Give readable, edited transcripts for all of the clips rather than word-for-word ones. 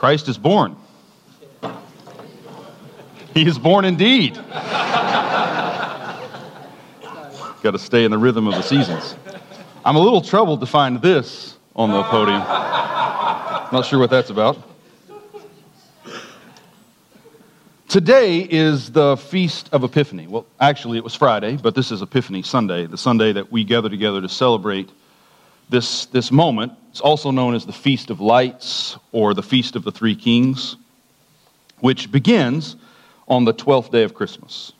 Christ is born. He is born indeed. Got to stay in the rhythm of the seasons. I'm a little troubled to find this on the podium. Not sure what that's about. Today is the Feast of Epiphany. Well, actually, it was Friday, but this is Epiphany Sunday, the Sunday that we gather together to celebrate this moment. It's also known as the Feast of Lights or the Feast of the Three Kings, which begins on the 12th day of Christmas.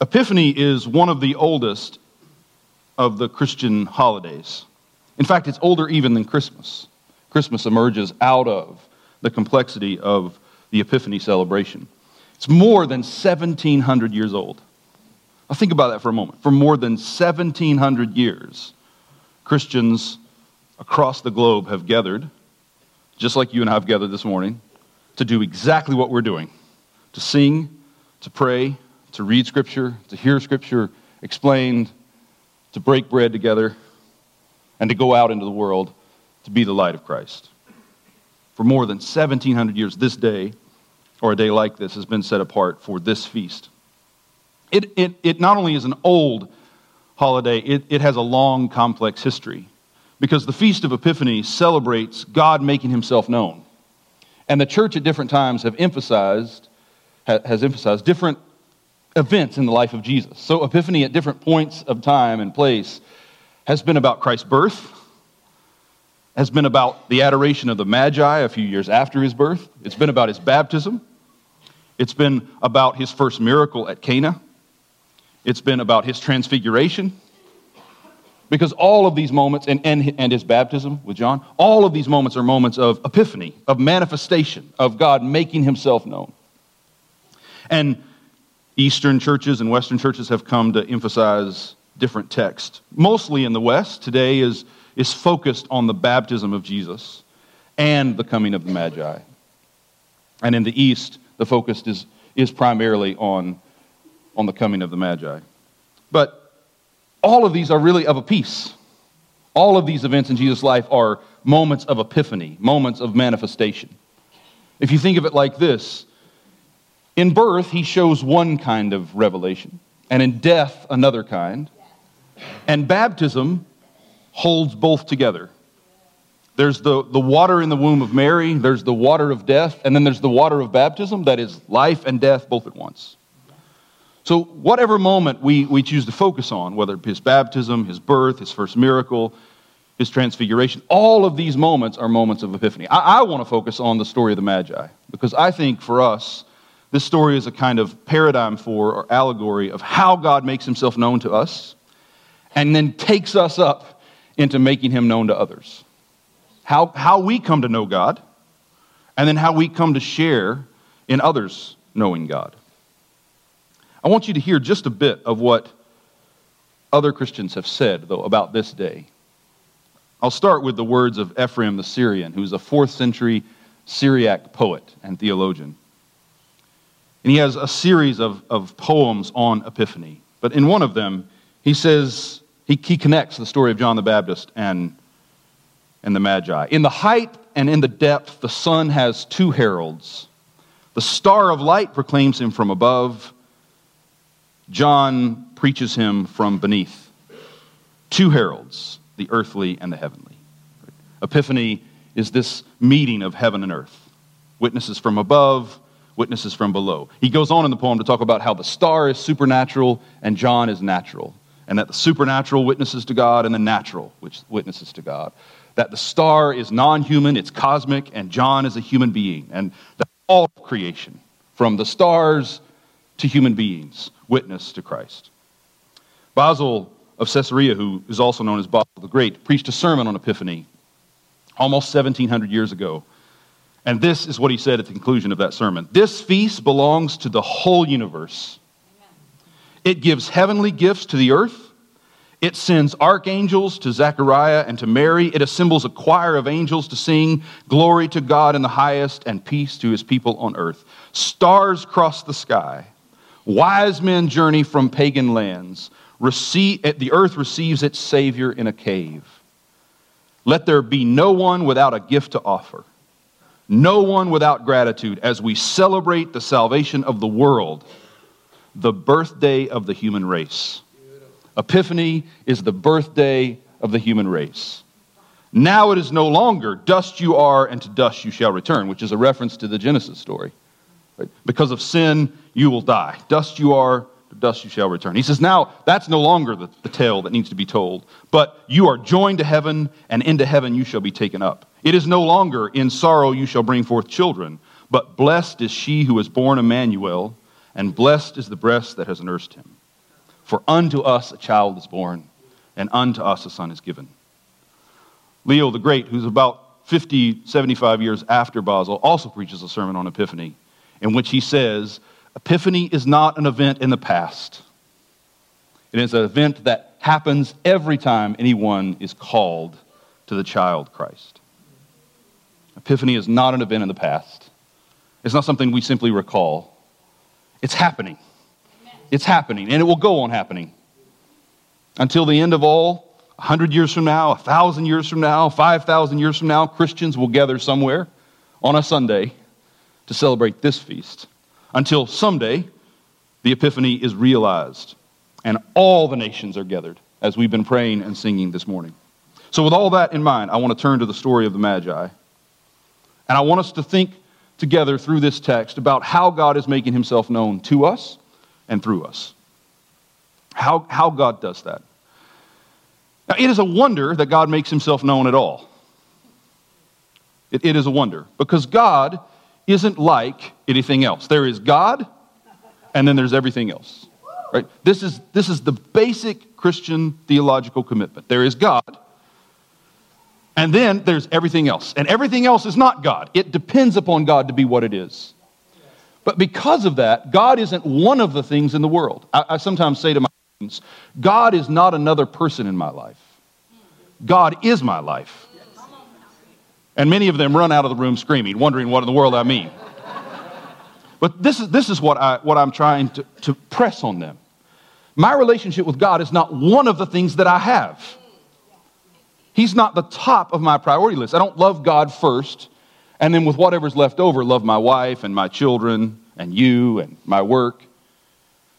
Epiphany is one of the oldest of the Christian holidays. In fact, it's older even than Christmas. Christmas emerges out of the complexity of the Epiphany celebration. It's more than 1,700 years old. Now think about that for a moment. For more than 1,700 years, Christians across the globe have gathered, just like you and I have gathered this morning, to do exactly what we're doing. To sing, to pray, to read Scripture, to hear Scripture explained, to break bread together, and to go out into the world to be the light of Christ. For more than 1,700 years, this day, or a day like this, has been set apart for this feast. It not only is an old holiday, it has a long, complex history. Because the Feast of Epiphany celebrates God making himself known. And the church at different times has emphasized different events in the life of Jesus. So Epiphany at different points of time and place has been about Christ's birth, has been about the adoration of the Magi a few years after his birth. It's been about his baptism. It's been about his first miracle at Cana. It's been about his transfiguration. Because all of these moments, and his baptism with John, all of these moments are moments of epiphany, of manifestation, of God making himself known. And Eastern churches and Western churches have come to emphasize different texts. Mostly in the West, today is focused on the baptism of Jesus and the coming of the Magi. And in the East, the focus is primarily on the coming of the Magi. But all of these are really of a piece. All of these events in Jesus' life are moments of epiphany, moments of manifestation. If you think of it like this, in birth, he shows one kind of revelation, and in death, another kind. And baptism holds both together. There's the water in the womb of Mary, there's the water of death, and then there's the water of baptism, that is life and death both at once. So whatever moment we choose to focus on, whether his baptism, his birth, his first miracle, his transfiguration, all of these moments are moments of epiphany. I want to focus on the story of the Magi, because I think for us, this story is a kind of paradigm for or allegory of how God makes himself known to us and then takes us up into making him known to others. How we come to know God and then how we come to share in others knowing God. I want you to hear just a bit of what other Christians have said, though, about this day. I'll start with the words of Ephrem the Syrian, who's a 4th century Syriac poet and theologian. And he has a series of poems on Epiphany. But in one of them, he says, he connects the story of John the Baptist and the Magi. In the height and in the depth, the sun has two heralds. The star of light proclaims him from above. John preaches him from beneath. Two heralds, the earthly and the heavenly. Epiphany is this meeting of heaven and earth. Witnesses from above, witnesses from below. He goes on in the poem to talk about how the star is supernatural and John is natural, and that the supernatural witnesses to God and the natural which witnesses to God. That the star is non-human, it's cosmic, and John is a human being. And that all creation, from the stars to human beings, witness to Christ. Basil of Caesarea, who is also known as Basil the Great, preached a sermon on Epiphany almost 1,700 years ago. And this is what he said at the conclusion of that sermon. This feast belongs to the whole universe. It gives heavenly gifts to the earth. It sends archangels to Zechariah and to Mary. It assembles a choir of angels to sing glory to God in the highest and peace to his people on earth. Stars cross the sky. Wise men journey from pagan lands. The earth receives its Savior in a cave. Let there be no one without a gift to offer. no one without gratitude as we celebrate the salvation of the world, the birthday of the human race. Epiphany is the birthday of the human race. Now it is no longer dust you are and to dust you shall return, which is a reference to the Genesis story. Right? Because of sin, you will die. Dust you are, to dust you shall return. He says now that's no longer the tale that needs to be told, but you are joined to heaven, and into heaven you shall be taken up. It is no longer in sorrow you shall bring forth children, but blessed is she who is born Emmanuel, and blessed is the breast that has nursed him. For unto us a child is born, and unto us a son is given. Leo the Great, who's about 50, 75 years after Basil, also preaches a sermon on Epiphany, in which he says, Epiphany is not an event in the past. It is an event that happens every time anyone is called to the child Christ. Epiphany is not an event in the past. It's not something we simply recall. It's happening. It's happening, and it will go on happening until the end of all. 100 years from now, 1,000 years from now, 5,000 years from now, Christians will gather somewhere on a Sunday to celebrate this feast until someday the Epiphany is realized and all the nations are gathered, as we've been praying and singing this morning. So with all that in mind, I want to turn to the story of the Magi, and I want us to think together through this text about how God is making himself known to us and through us. How God does that. Now, it is a wonder that God makes himself known at all. It is a wonder, because God isn't like anything else. There is God, and then there's everything else. Right? This is the basic Christian theological commitment. There is God, and then there's everything else. And everything else is not God. It depends upon God to be what it is. But because of that, God isn't one of the things in the world. I sometimes say to my students, God is not another person in my life. God is my life. And many of them run out of the room screaming, wondering what in the world I mean. But this is what I'm trying to press on them. My relationship with God is not one of the things that I have. He's not the top of my priority list. I don't love God first, and then with whatever's left over, love my wife and my children and you and my work.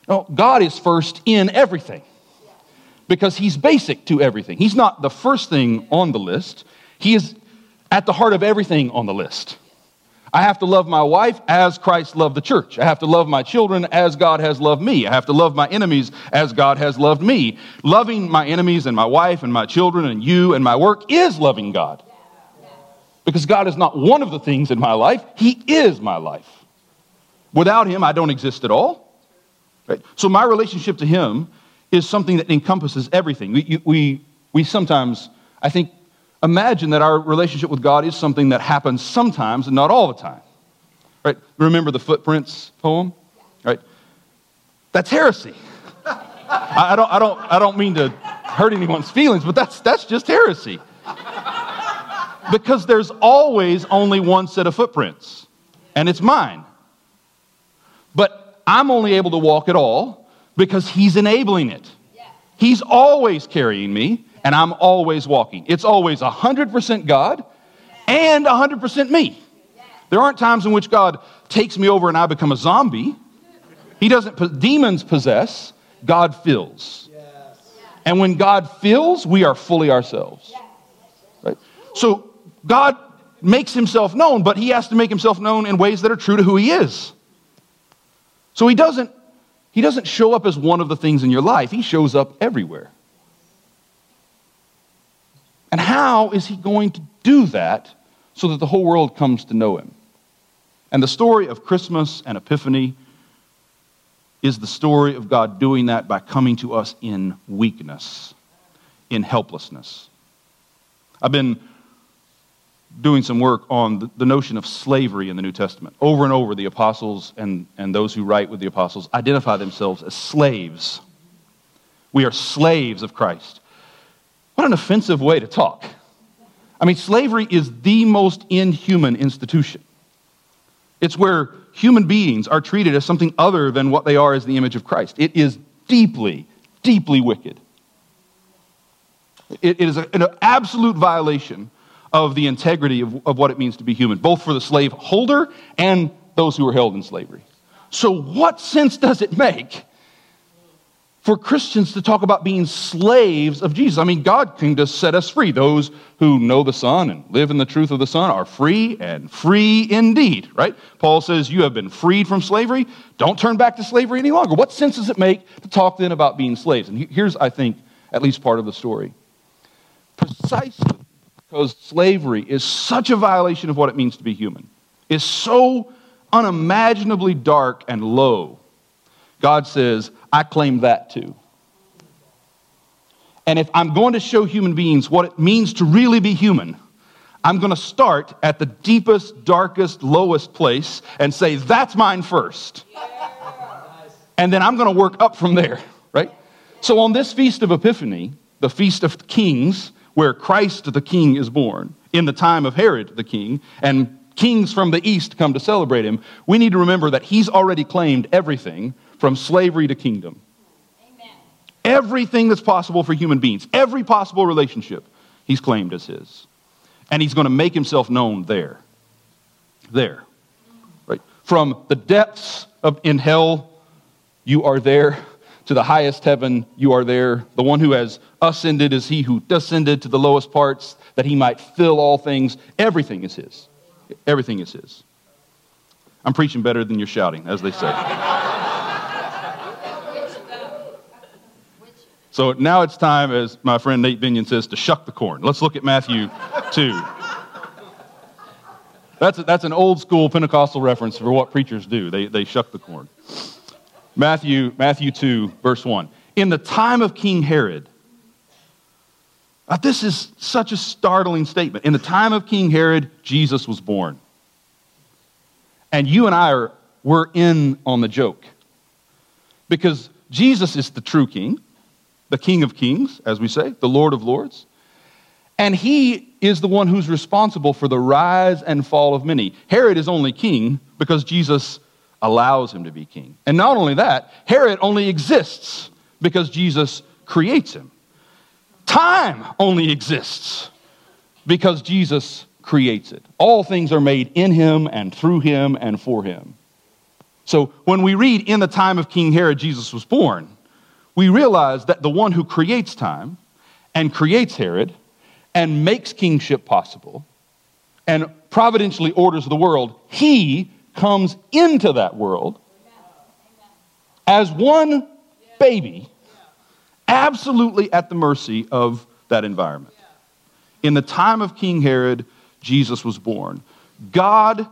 No, God is first in everything, because he's basic to everything. He's not the first thing on the list. He is at the heart of everything on the list. I have to love my wife as Christ loved the church. I have to love my children as God has loved me. I have to love my enemies as God has loved me. Loving my enemies and my wife and my children and you and my work is loving God. Because God is not one of the things in my life. He is my life. Without him, I don't exist at all. Right? So my relationship to him is something that encompasses everything. We sometimes, I think, imagine that our relationship with God is something that happens sometimes and not all the time. Right? Remember the Footprints poem? Right? That's heresy. I don't mean to hurt anyone's feelings, but that's just heresy. Because there's always only one set of footprints, and it's mine. But I'm only able to walk at all because he's enabling it. He's always carrying me, and I'm always walking. It's always 100% God and 100% me. There aren't times in which God takes me over and I become a zombie. He doesn't, demons possess, God fills. And when God fills, we are fully ourselves. Right? So God makes himself known, but he has to make himself known in ways that are true to who he is. So he doesn't show up as one of the things in your life. He shows up everywhere. And how is he going to do that so that the whole world comes to know him? And the story of Christmas and Epiphany is the story of God doing that by coming to us in weakness, in helplessness. I've been doing some work on the notion of slavery in the New Testament. Over and over, the apostles and those who write with the apostles identify themselves as slaves. We are slaves of Christ. What an offensive way to talk. I mean, slavery is the most inhuman institution. It's where human beings are treated as something other than what they are as the image of Christ. It is deeply, deeply wicked. It is an absolute violation of the integrity of what it means to be human, both for the slave holder and those who are held in slavery. So what sense does it make for Christians to talk about being slaves of Jesus? I mean, God came to set us free. Those who know the Son and live in the truth of the Son are free, and free indeed, right? Paul says, you have been freed from slavery. Don't turn back to slavery any longer. What sense does it make to talk then about being slaves? And here's, I think, at least part of the story. Precisely because slavery is such a violation of what it means to be human, is so unimaginably dark and low, God says, I claim that too. And if I'm going to show human beings what it means to really be human, I'm going to start at the deepest, darkest, lowest place and say, that's mine first. Yeah. And then I'm going to work up from there, right? So on this Feast of Epiphany, the Feast of Kings, where Christ the King is born, in the time of Herod the King, and kings from the East come to celebrate him, we need to remember that he's already claimed everything from slavery to kingdom. Amen. Everything that's possible for human beings, every possible relationship, he's claimed as his. And he's going to make himself known there. There. Right? From the depths of in hell, you are there. To the highest heaven, you are there. The one who has ascended is he who descended to the lowest parts, that he might fill all things. Everything is his. Everything is his. I'm preaching better than you're shouting, as they say. So now it's time, as my friend Nate Binion says, to shuck the corn. Let's look at Matthew 2. That's an old school Pentecostal reference for what preachers do. They shuck the corn. Matthew 2, verse 1. In the time of King Herod. Now, this is such a startling statement. In the time of King Herod, Jesus was born. And you and I were in on the joke. Because Jesus is the true king. The King of Kings, as we say, the Lord of Lords. And he is the one who's responsible for the rise and fall of many. Herod is only king because Jesus allows him to be king. And not only that, Herod only exists because Jesus creates him. Time only exists because Jesus creates it. All things are made in him and through him and for him. So when we read, in the time of King Herod, Jesus was born, we realize that the one who creates time and creates Herod and makes kingship possible and providentially orders the world, he comes into that world as one baby, absolutely at the mercy of that environment. In the time of King Herod, Jesus was born. God,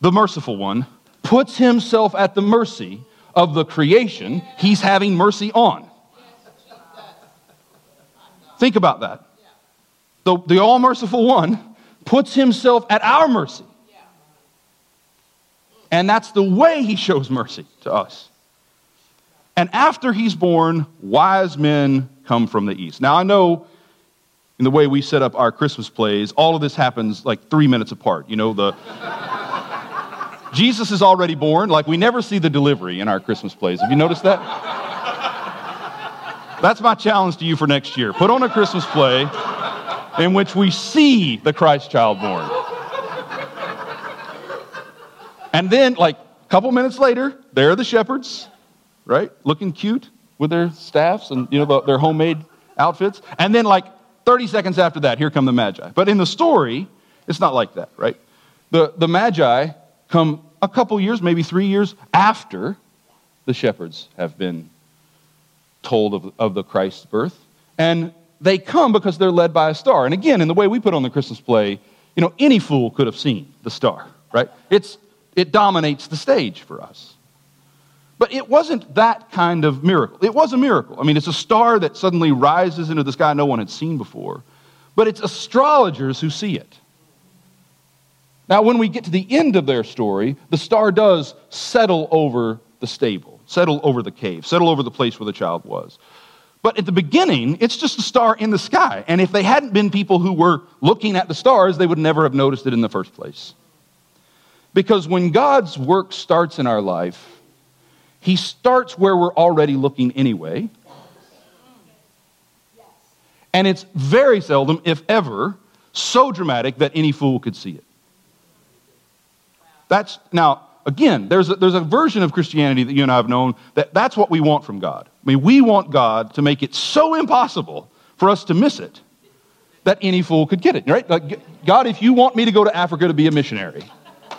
the merciful one, puts himself at the mercy of the creation he's having mercy on. Think about that. The all-merciful one puts himself at our mercy. And that's the way he shows mercy to us. And after he's born, wise men come from the east. Now I know in the way we set up our Christmas plays, all of this happens like 3 minutes apart. You know, the... Jesus is already born. Like, we never see the delivery in our Christmas plays. Have you noticed that? That's my challenge to you for next year. Put on a Christmas play in which we see the Christ child born. And then, like, a couple minutes later, there are the shepherds, right? Looking cute with their staffs and, you know, their homemade outfits. And then, like, 30 seconds after that, here come the Magi. But in the story, it's not like that, right? The Magi come a couple years, maybe 3 years after the shepherds have been told of the Christ's birth. And they come because they're led by a star. And again, in the way we put on the Christmas play, you know, any fool could have seen the star, right? It dominates the stage for us. But it wasn't that kind of miracle. It was a miracle. I mean, it's a star that suddenly rises into the sky no one had seen before. But it's astrologers who see it. Now, when we get to the end of their story, the star does settle over the stable, settle over the cave, settle over the place where the child was. But at the beginning, it's just a star in the sky. And if they hadn't been people who were looking at the stars, they would never have noticed it in the first place. Because when God's work starts in our life, he starts where we're already looking anyway. And it's very seldom, if ever, so dramatic that any fool could see it. That's, now, again, there's a version of Christianity that you and I have known that's what we want from God. I mean, we want God to make it so impossible for us to miss it that any fool could get it, right? Like, God, if you want me to go to Africa to be a missionary,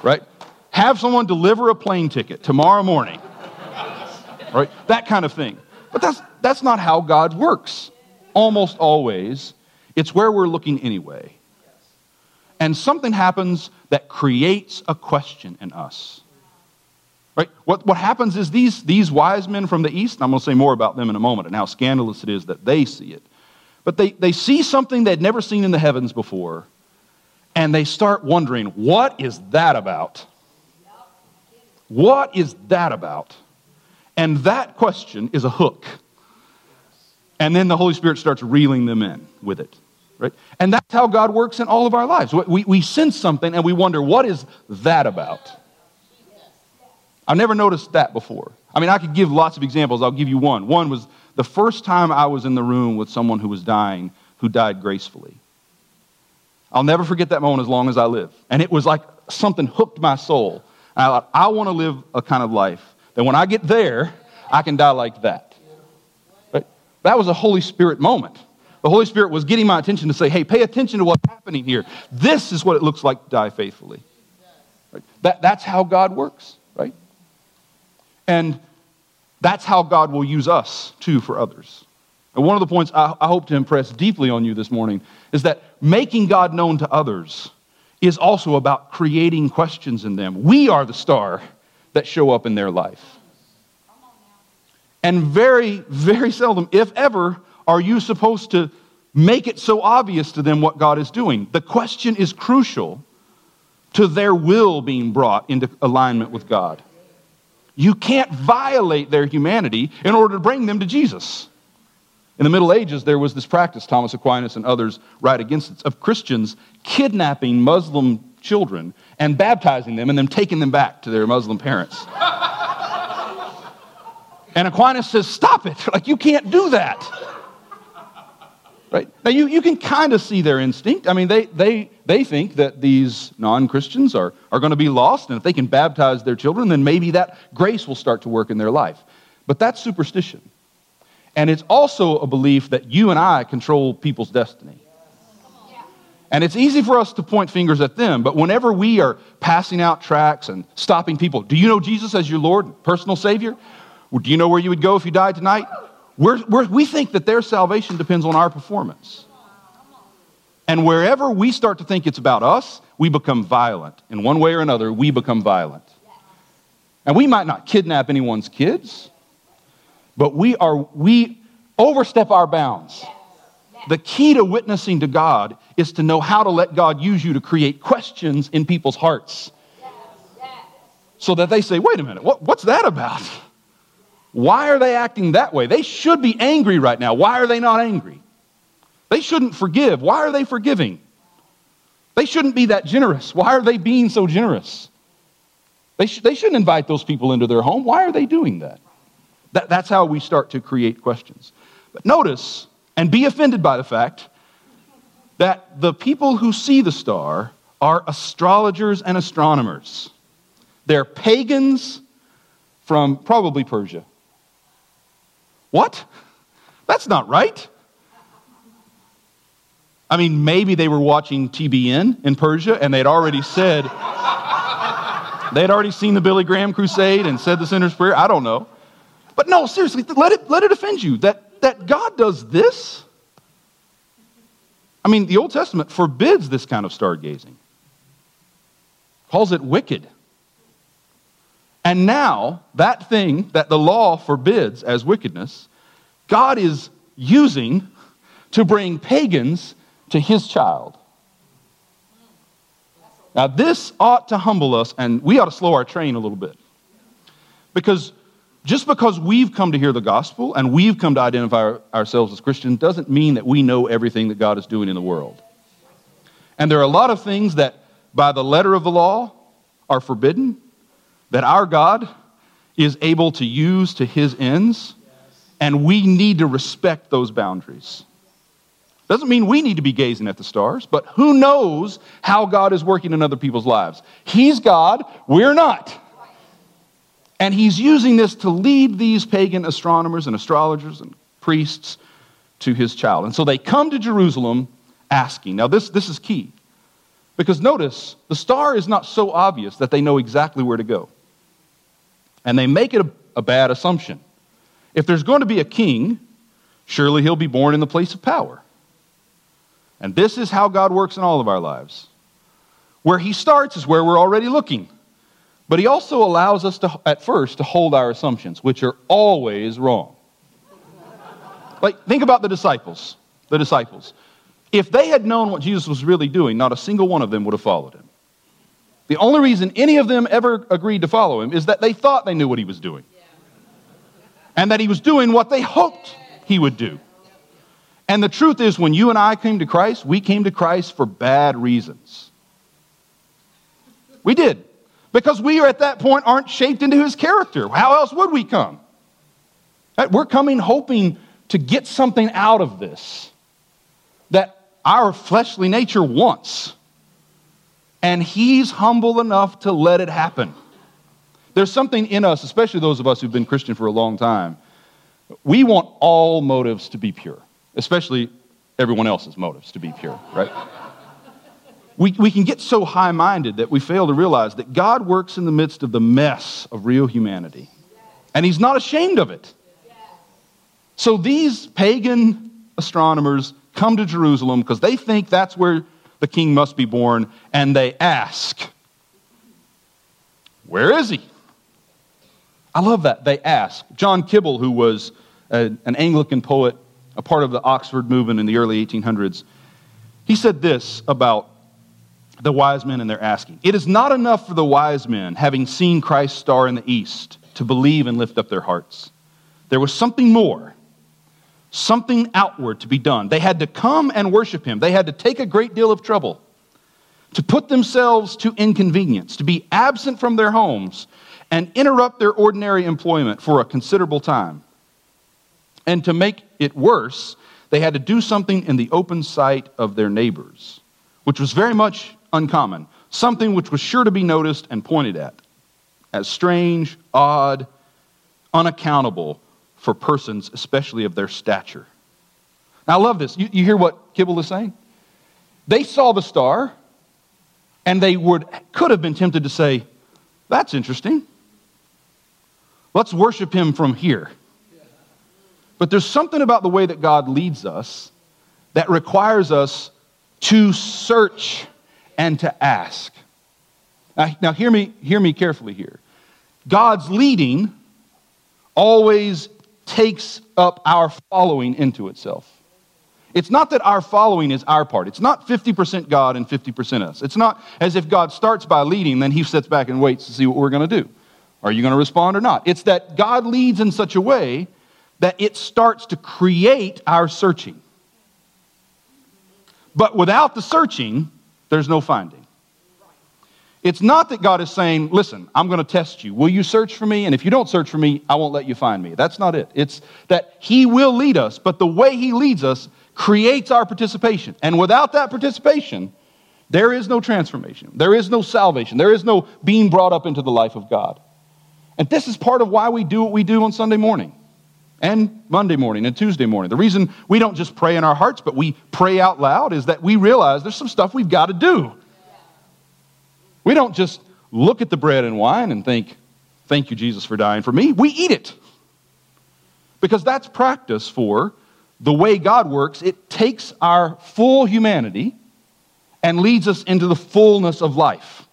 right? Have someone deliver a plane ticket tomorrow morning, right? That kind of thing. But that's not how God works. Almost always, it's where we're looking anyway. And something happens that creates a question in us, right? What happens is these wise men from the East, and I'm going to say more about them in a moment and how scandalous it is that they see it, but they see something they'd never seen in the heavens before, and they start wondering, what is that about? What is that about? And that question is a hook. And then the Holy Spirit starts reeling them in with it, right? And that's how God works in all of our lives. We sense something and we wonder, what is that about? I've never noticed that before. I mean, I could give lots of examples. I'll give you one. One was the first time I was in the room with someone who was dying, who died gracefully. I'll never forget that moment as long as I live. And it was like something hooked my soul. And I thought, I want to live a kind of life that when I get there, I can die like that. Right? That was a Holy Spirit moment. The Holy Spirit was getting my attention to say, hey, pay attention to what's happening here. This is what it looks like to die faithfully. Right? That's how God works, right? And that's how God will use us, too, for others. And one of the points I hope to impress deeply on you this morning is that making God known to others is also about creating questions in them. We are the star that show up in their life. And very, very seldom, if ever, are you supposed to make it so obvious to them what God is doing. The question is crucial to their will being brought into alignment with God. You can't violate their humanity in order to bring them to Jesus. In the Middle Ages, there was this practice, Thomas Aquinas and others write against it, of Christians kidnapping Muslim children and baptizing them and then taking them back to their Muslim parents. And Aquinas says, stop it. Like, you can't do that. Right? Now, you can kind of see their instinct. I mean, they think that these non-Christians are going to be lost, and if they can baptize their children, then maybe that grace will start to work in their life. But that's superstition. And it's also a belief that you and I control people's destiny. And it's easy for us to point fingers at them, but whenever we are passing out tracts and stopping people, do you know Jesus as your Lord and personal Savior? Do you know where you would go if you died tonight? We think that their salvation depends on our performance. And wherever we start to think it's about us, we become violent. In one way or another, we become violent. And we might not kidnap anyone's kids, but we overstep our bounds. The key to witnessing to God is to know how to let God use you to create questions in people's hearts so that they say, wait a minute, what's that about? Why are they acting that way? They should be angry right now. Why are they not angry? They shouldn't forgive. Why are they forgiving? They shouldn't be that generous. Why are they being so generous? They shouldn't invite those people into their home. Why are they doing that? That's how we start to create questions. But notice, and be offended by the fact that the people who see the star are astrologers and astronomers. They're pagans from probably Persia. What? That's not right. I mean, maybe they were watching TBN in Persia and they'd already said, they'd already seen the Billy Graham crusade and said the sinner's prayer. I don't know. But no, seriously, let it offend you that God does this? I mean, the Old Testament forbids this kind of stargazing. Calls it wicked. And now, that thing that the law forbids as wickedness, God is using to bring pagans to his child. Now, this ought to humble us, and we ought to slow our train a little bit. Because just because we've come to hear the gospel and we've come to identify ourselves as Christians doesn't mean that we know everything that God is doing in the world. And there are a lot of things that by the letter of the law are forbidden that our God is able to use to his ends, and we need to respect those boundaries. Doesn't mean we need to be gazing at the stars, but who knows how God is working in other people's lives. He's God, we're not. And he's using this to lead these pagan astronomers and astrologers and priests to his child. And so they come to Jerusalem asking. Now this is key. Because notice, the star is not so obvious that they know exactly where to go. And they make it a bad assumption. If there's going to be a king, surely he'll be born in the place of power. And this is how God works in all of our lives. Where he starts is where we're already looking. But he also allows us to, at first, to hold our assumptions, which are always wrong. Like, think about the disciples. If they had known what Jesus was really doing, not a single one of them would have followed him. The only reason any of them ever agreed to follow him is that they thought they knew what he was doing. And that he was doing what they hoped he would do. And the truth is, when you and I came to Christ, we came to Christ for bad reasons. We did. Because we at that point aren't shaped into his character. How else would we come? We're coming hoping to get something out of this that our fleshly nature wants. And he's humble enough to let it happen. There's something in us, especially those of us who've been Christian for a long time, we want all motives to be pure, especially everyone else's motives to be pure, right? We can get so high-minded that we fail to realize that God works in the midst of the mess of real humanity. And he's not ashamed of it. So these pagan astronomers come to Jerusalem because they think that's where the king must be born, and they ask, where is he? I love that. They ask. John Kibble, who was an Anglican poet, a part of the Oxford movement in the early 1800s, he said this about the wise men and their asking. It is not enough for the wise men, having seen Christ's star in the east, to believe and lift up their hearts. There was something more, something outward to be done. They had to come and worship him. They had to take a great deal of trouble to put themselves to inconvenience, to be absent from their homes and interrupt their ordinary employment for a considerable time. And to make it worse, they had to do something in the open sight of their neighbors, which was very much uncommon, something which was sure to be noticed and pointed at as strange, odd, unaccountable for persons, especially of their stature. Now, I love this. You hear what Kibble is saying? They saw the star, and they could have been tempted to say, that's interesting. Let's worship him from here. But there's something about the way that God leads us that requires us to search and to ask. Now hear me carefully here. God's leading always takes up our following into itself. It's not that our following is our part. It's not 50% God and 50% us. It's not as if God starts by leading, then he sits back and waits to see what we're going to do. Are you going to respond or not? It's that God leads in such a way that it starts to create our searching. But without the searching, there's no finding. It's not that God is saying, listen, I'm going to test you. Will you search for me? And if you don't search for me, I won't let you find me. That's not it. It's that he will lead us, but the way he leads us creates our participation. And without that participation, there is no transformation. There is no salvation. There is no being brought up into the life of God. And this is part of why we do what we do on Sunday morning. And Monday morning and Tuesday morning. The reason we don't just pray in our hearts, but we pray out loud is that we realize there's some stuff we've got to do. We don't just look at the bread and wine and think, thank you, Jesus, for dying for me. We eat it. Because that's practice for the way God works. It takes our full humanity and leads us into the fullness of life.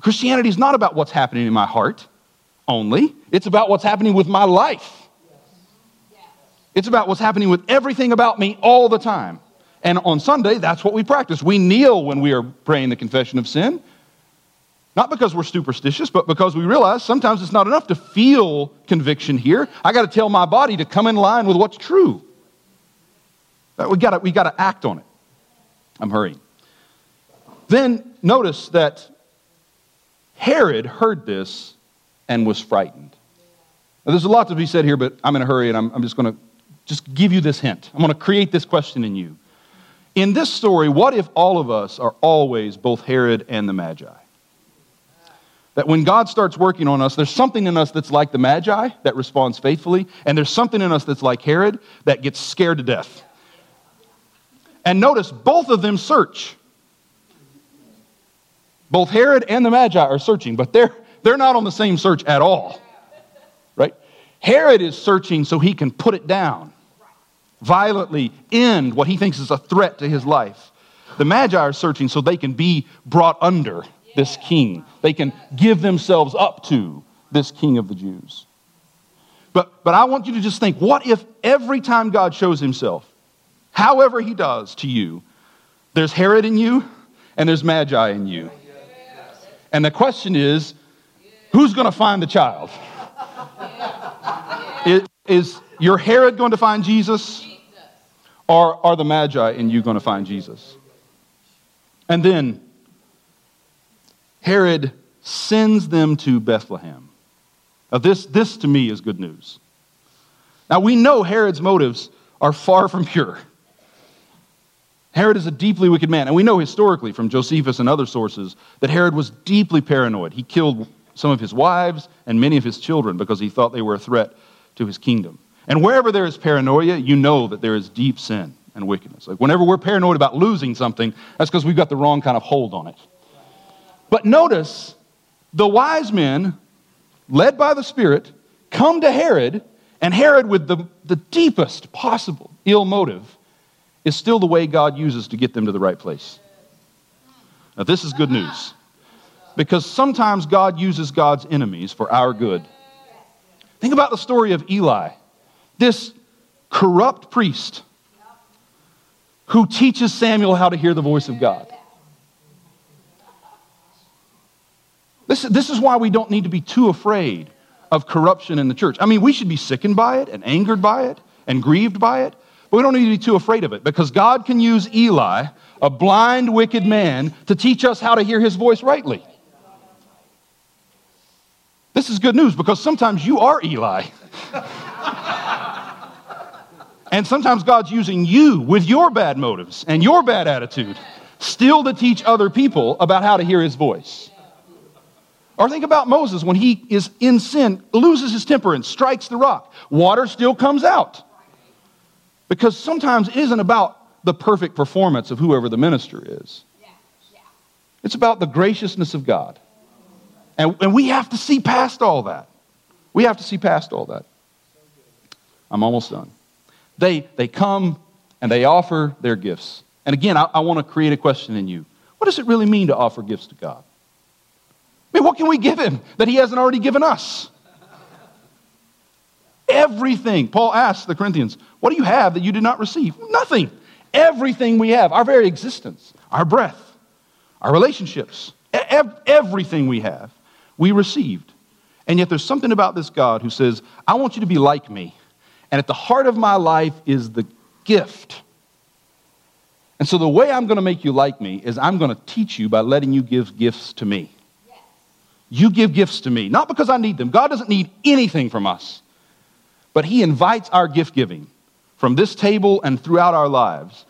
Christianity is not about what's happening in my heart only. It's about what's happening with my life. It's about what's happening with everything about me all the time. And on Sunday, that's what we practice. We kneel when we are praying the confession of sin. Not because we're superstitious, but because we realize sometimes it's not enough to feel conviction here. I got to tell my body to come in line with what's true. We got to act on it. I'm hurrying. Then notice that Herod heard this and was frightened. Now, there's a lot to be said here, but I'm in a hurry, and I'm just going to give you this hint. I'm going to create this question in you. In this story, what if all of us are always both Herod and the Magi? That when God starts working on us, there's something in us that's like the Magi that responds faithfully, and there's something in us that's like Herod that gets scared to death. And notice, both of them search. Both Herod and the Magi are searching, but they're not on the same search at all. Right? Herod is searching so he can put it down, violently end what he thinks is a threat to his life. The Magi are searching so they can be brought under this king. They can give themselves up to this king of the Jews. But I want you to just think, what if every time God shows himself, however he does to you, there's Herod in you and there's Magi in you. And the question is, who's going to find the child? Is your Herod going to find Jesus? Or are the Magi in you going to find Jesus? And then Herod sends them to Bethlehem. Now this to me is good news. Now we know Herod's motives are far from pure. Herod is a deeply wicked man, and we know historically from Josephus and other sources that Herod was deeply paranoid. He killed some of his wives and many of his children because he thought they were a threat to his kingdom. And wherever there is paranoia, you know that there is deep sin and wickedness. Like whenever we're paranoid about losing something, that's because we've got the wrong kind of hold on it. But notice, the wise men, led by the Spirit, come to Herod, and Herod, with the deepest possible ill motive, is still the way God uses to get them to the right place. Now, this is good news, because sometimes God uses God's enemies for our good. Think about the story of Eli, this corrupt priest who teaches Samuel how to hear the voice of God. This is why we don't need to be too afraid of corruption in the church. I mean, we should be sickened by it and angered by it and grieved by it, but we don't need to be too afraid of it because God can use Eli, a blind, wicked man, to teach us how to hear his voice rightly. This is good news because sometimes you are Eli. And sometimes God's using you with your bad motives and your bad attitude still to teach other people about how to hear his voice. Or think about Moses when he is in sin, loses his temper and strikes the rock. Water still comes out. Because sometimes it isn't about the perfect performance of whoever the minister is. It's about the graciousness of God. And we have to see past all that. We have to see past all that. I'm almost done. They come and they offer their gifts. And again, I want to create a question in you. What does it really mean to offer gifts to God? I mean, what can we give him that he hasn't already given us? Everything. Paul asks the Corinthians, what do you have that you did not receive? Nothing. Everything we have, our very existence, our breath, our relationships, everything we have, we received. And yet there's something about this God who says, I want you to be like me. And at the heart of my life is the gift. And so the way I'm going to make you like me is I'm going to teach you by letting you give gifts to me. You give gifts to me, not because I need them. God doesn't need anything from us. But he invites our gift giving from this table and throughout our lives.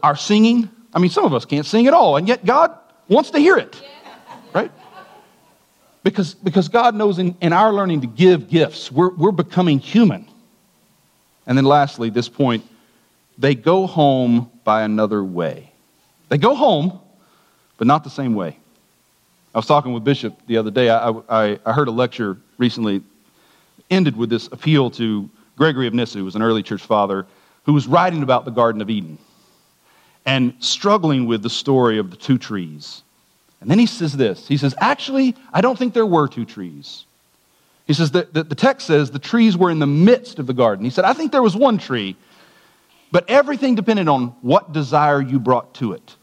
Our singing, I mean, some of us can't sing at all, and yet God wants to hear it, right? Because God knows in our learning to give gifts, we're becoming human. And then lastly, this point, they go home by another way. They go home, but not the same way. I was talking with Bishop the other day. I heard a lecture recently ended with this appeal to Gregory of Nyssa, who was an early church father, who was writing about the Garden of Eden and struggling with the story of the two trees. And then he says this. He says, actually, I don't think there were two trees. He says that the text says the trees were in the midst of the garden. He said, I think there was one tree, but everything depended on what desire you brought to it.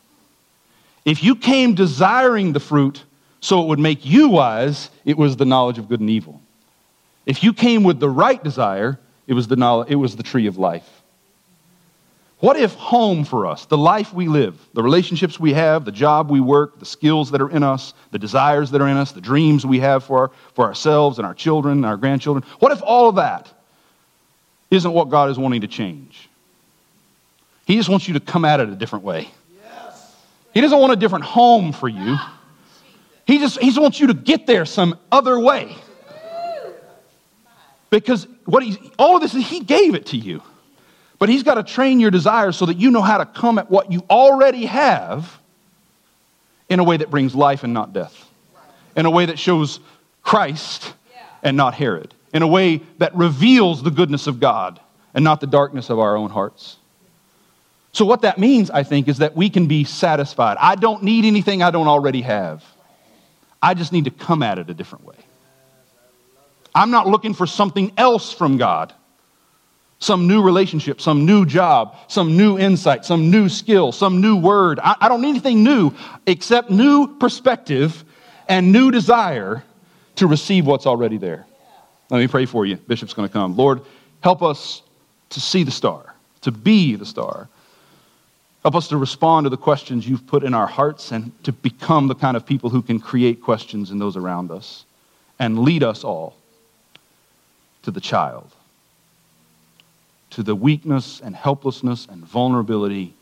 If you came desiring the fruit, so it would make you wise, it was the knowledge of good and evil. If you came with the right desire, it was the tree of life. What if home for us, the life we live, the relationships we have, the job we work, the skills that are in us, the desires that are in us, the dreams we have for ourselves and our children and our grandchildren, what if all of that isn't what God is wanting to change? He just wants you to come at it a different way. He doesn't want a different home for you. He just wants you to get there some other way. Because all of this, he gave it to you. But he's got to train your desires so that you know how to come at what you already have in a way that brings life and not death. In a way that shows Christ and not Herod. In a way that reveals the goodness of God and not the darkness of our own hearts. So what that means, I think, is that we can be satisfied. I don't need anything I don't already have. I just need to come at it a different way. I'm not looking for something else from God. Some new relationship, some new job, some new insight, some new skill, some new word. I don't need anything new except new perspective and new desire to receive what's already there. Let me pray for you. Bishop's going to come. Lord, help us to see the star, to be the star. Help us to respond to the questions you've put in our hearts and to become the kind of people who can create questions in those around us and lead us all to the child, to the weakness and helplessness and vulnerability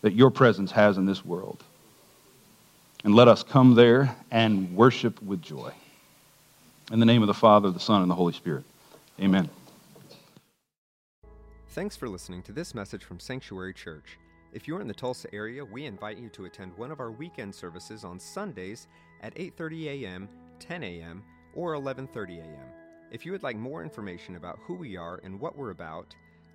that your presence has in this world. And let us come there and worship with joy. In the name of the Father, the Son, and the Holy Spirit. Amen. Thanks for listening to this message from Sanctuary Church. If you're in the Tulsa area, we invite you to attend one of our weekend services on Sundays at 8:30 a.m., 10 a.m., or 11:30 a.m. If you would like more information about who we are and what we're about,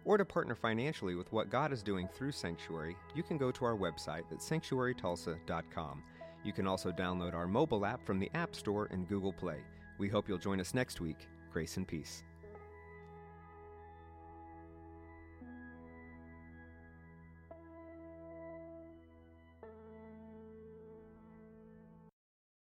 or to partner financially with what God is doing through Sanctuary, you can go to our website at sanctuarytulsa.com. You can also download our mobile app from the App Store and Google Play. We hope you'll join us next week. Grace and peace.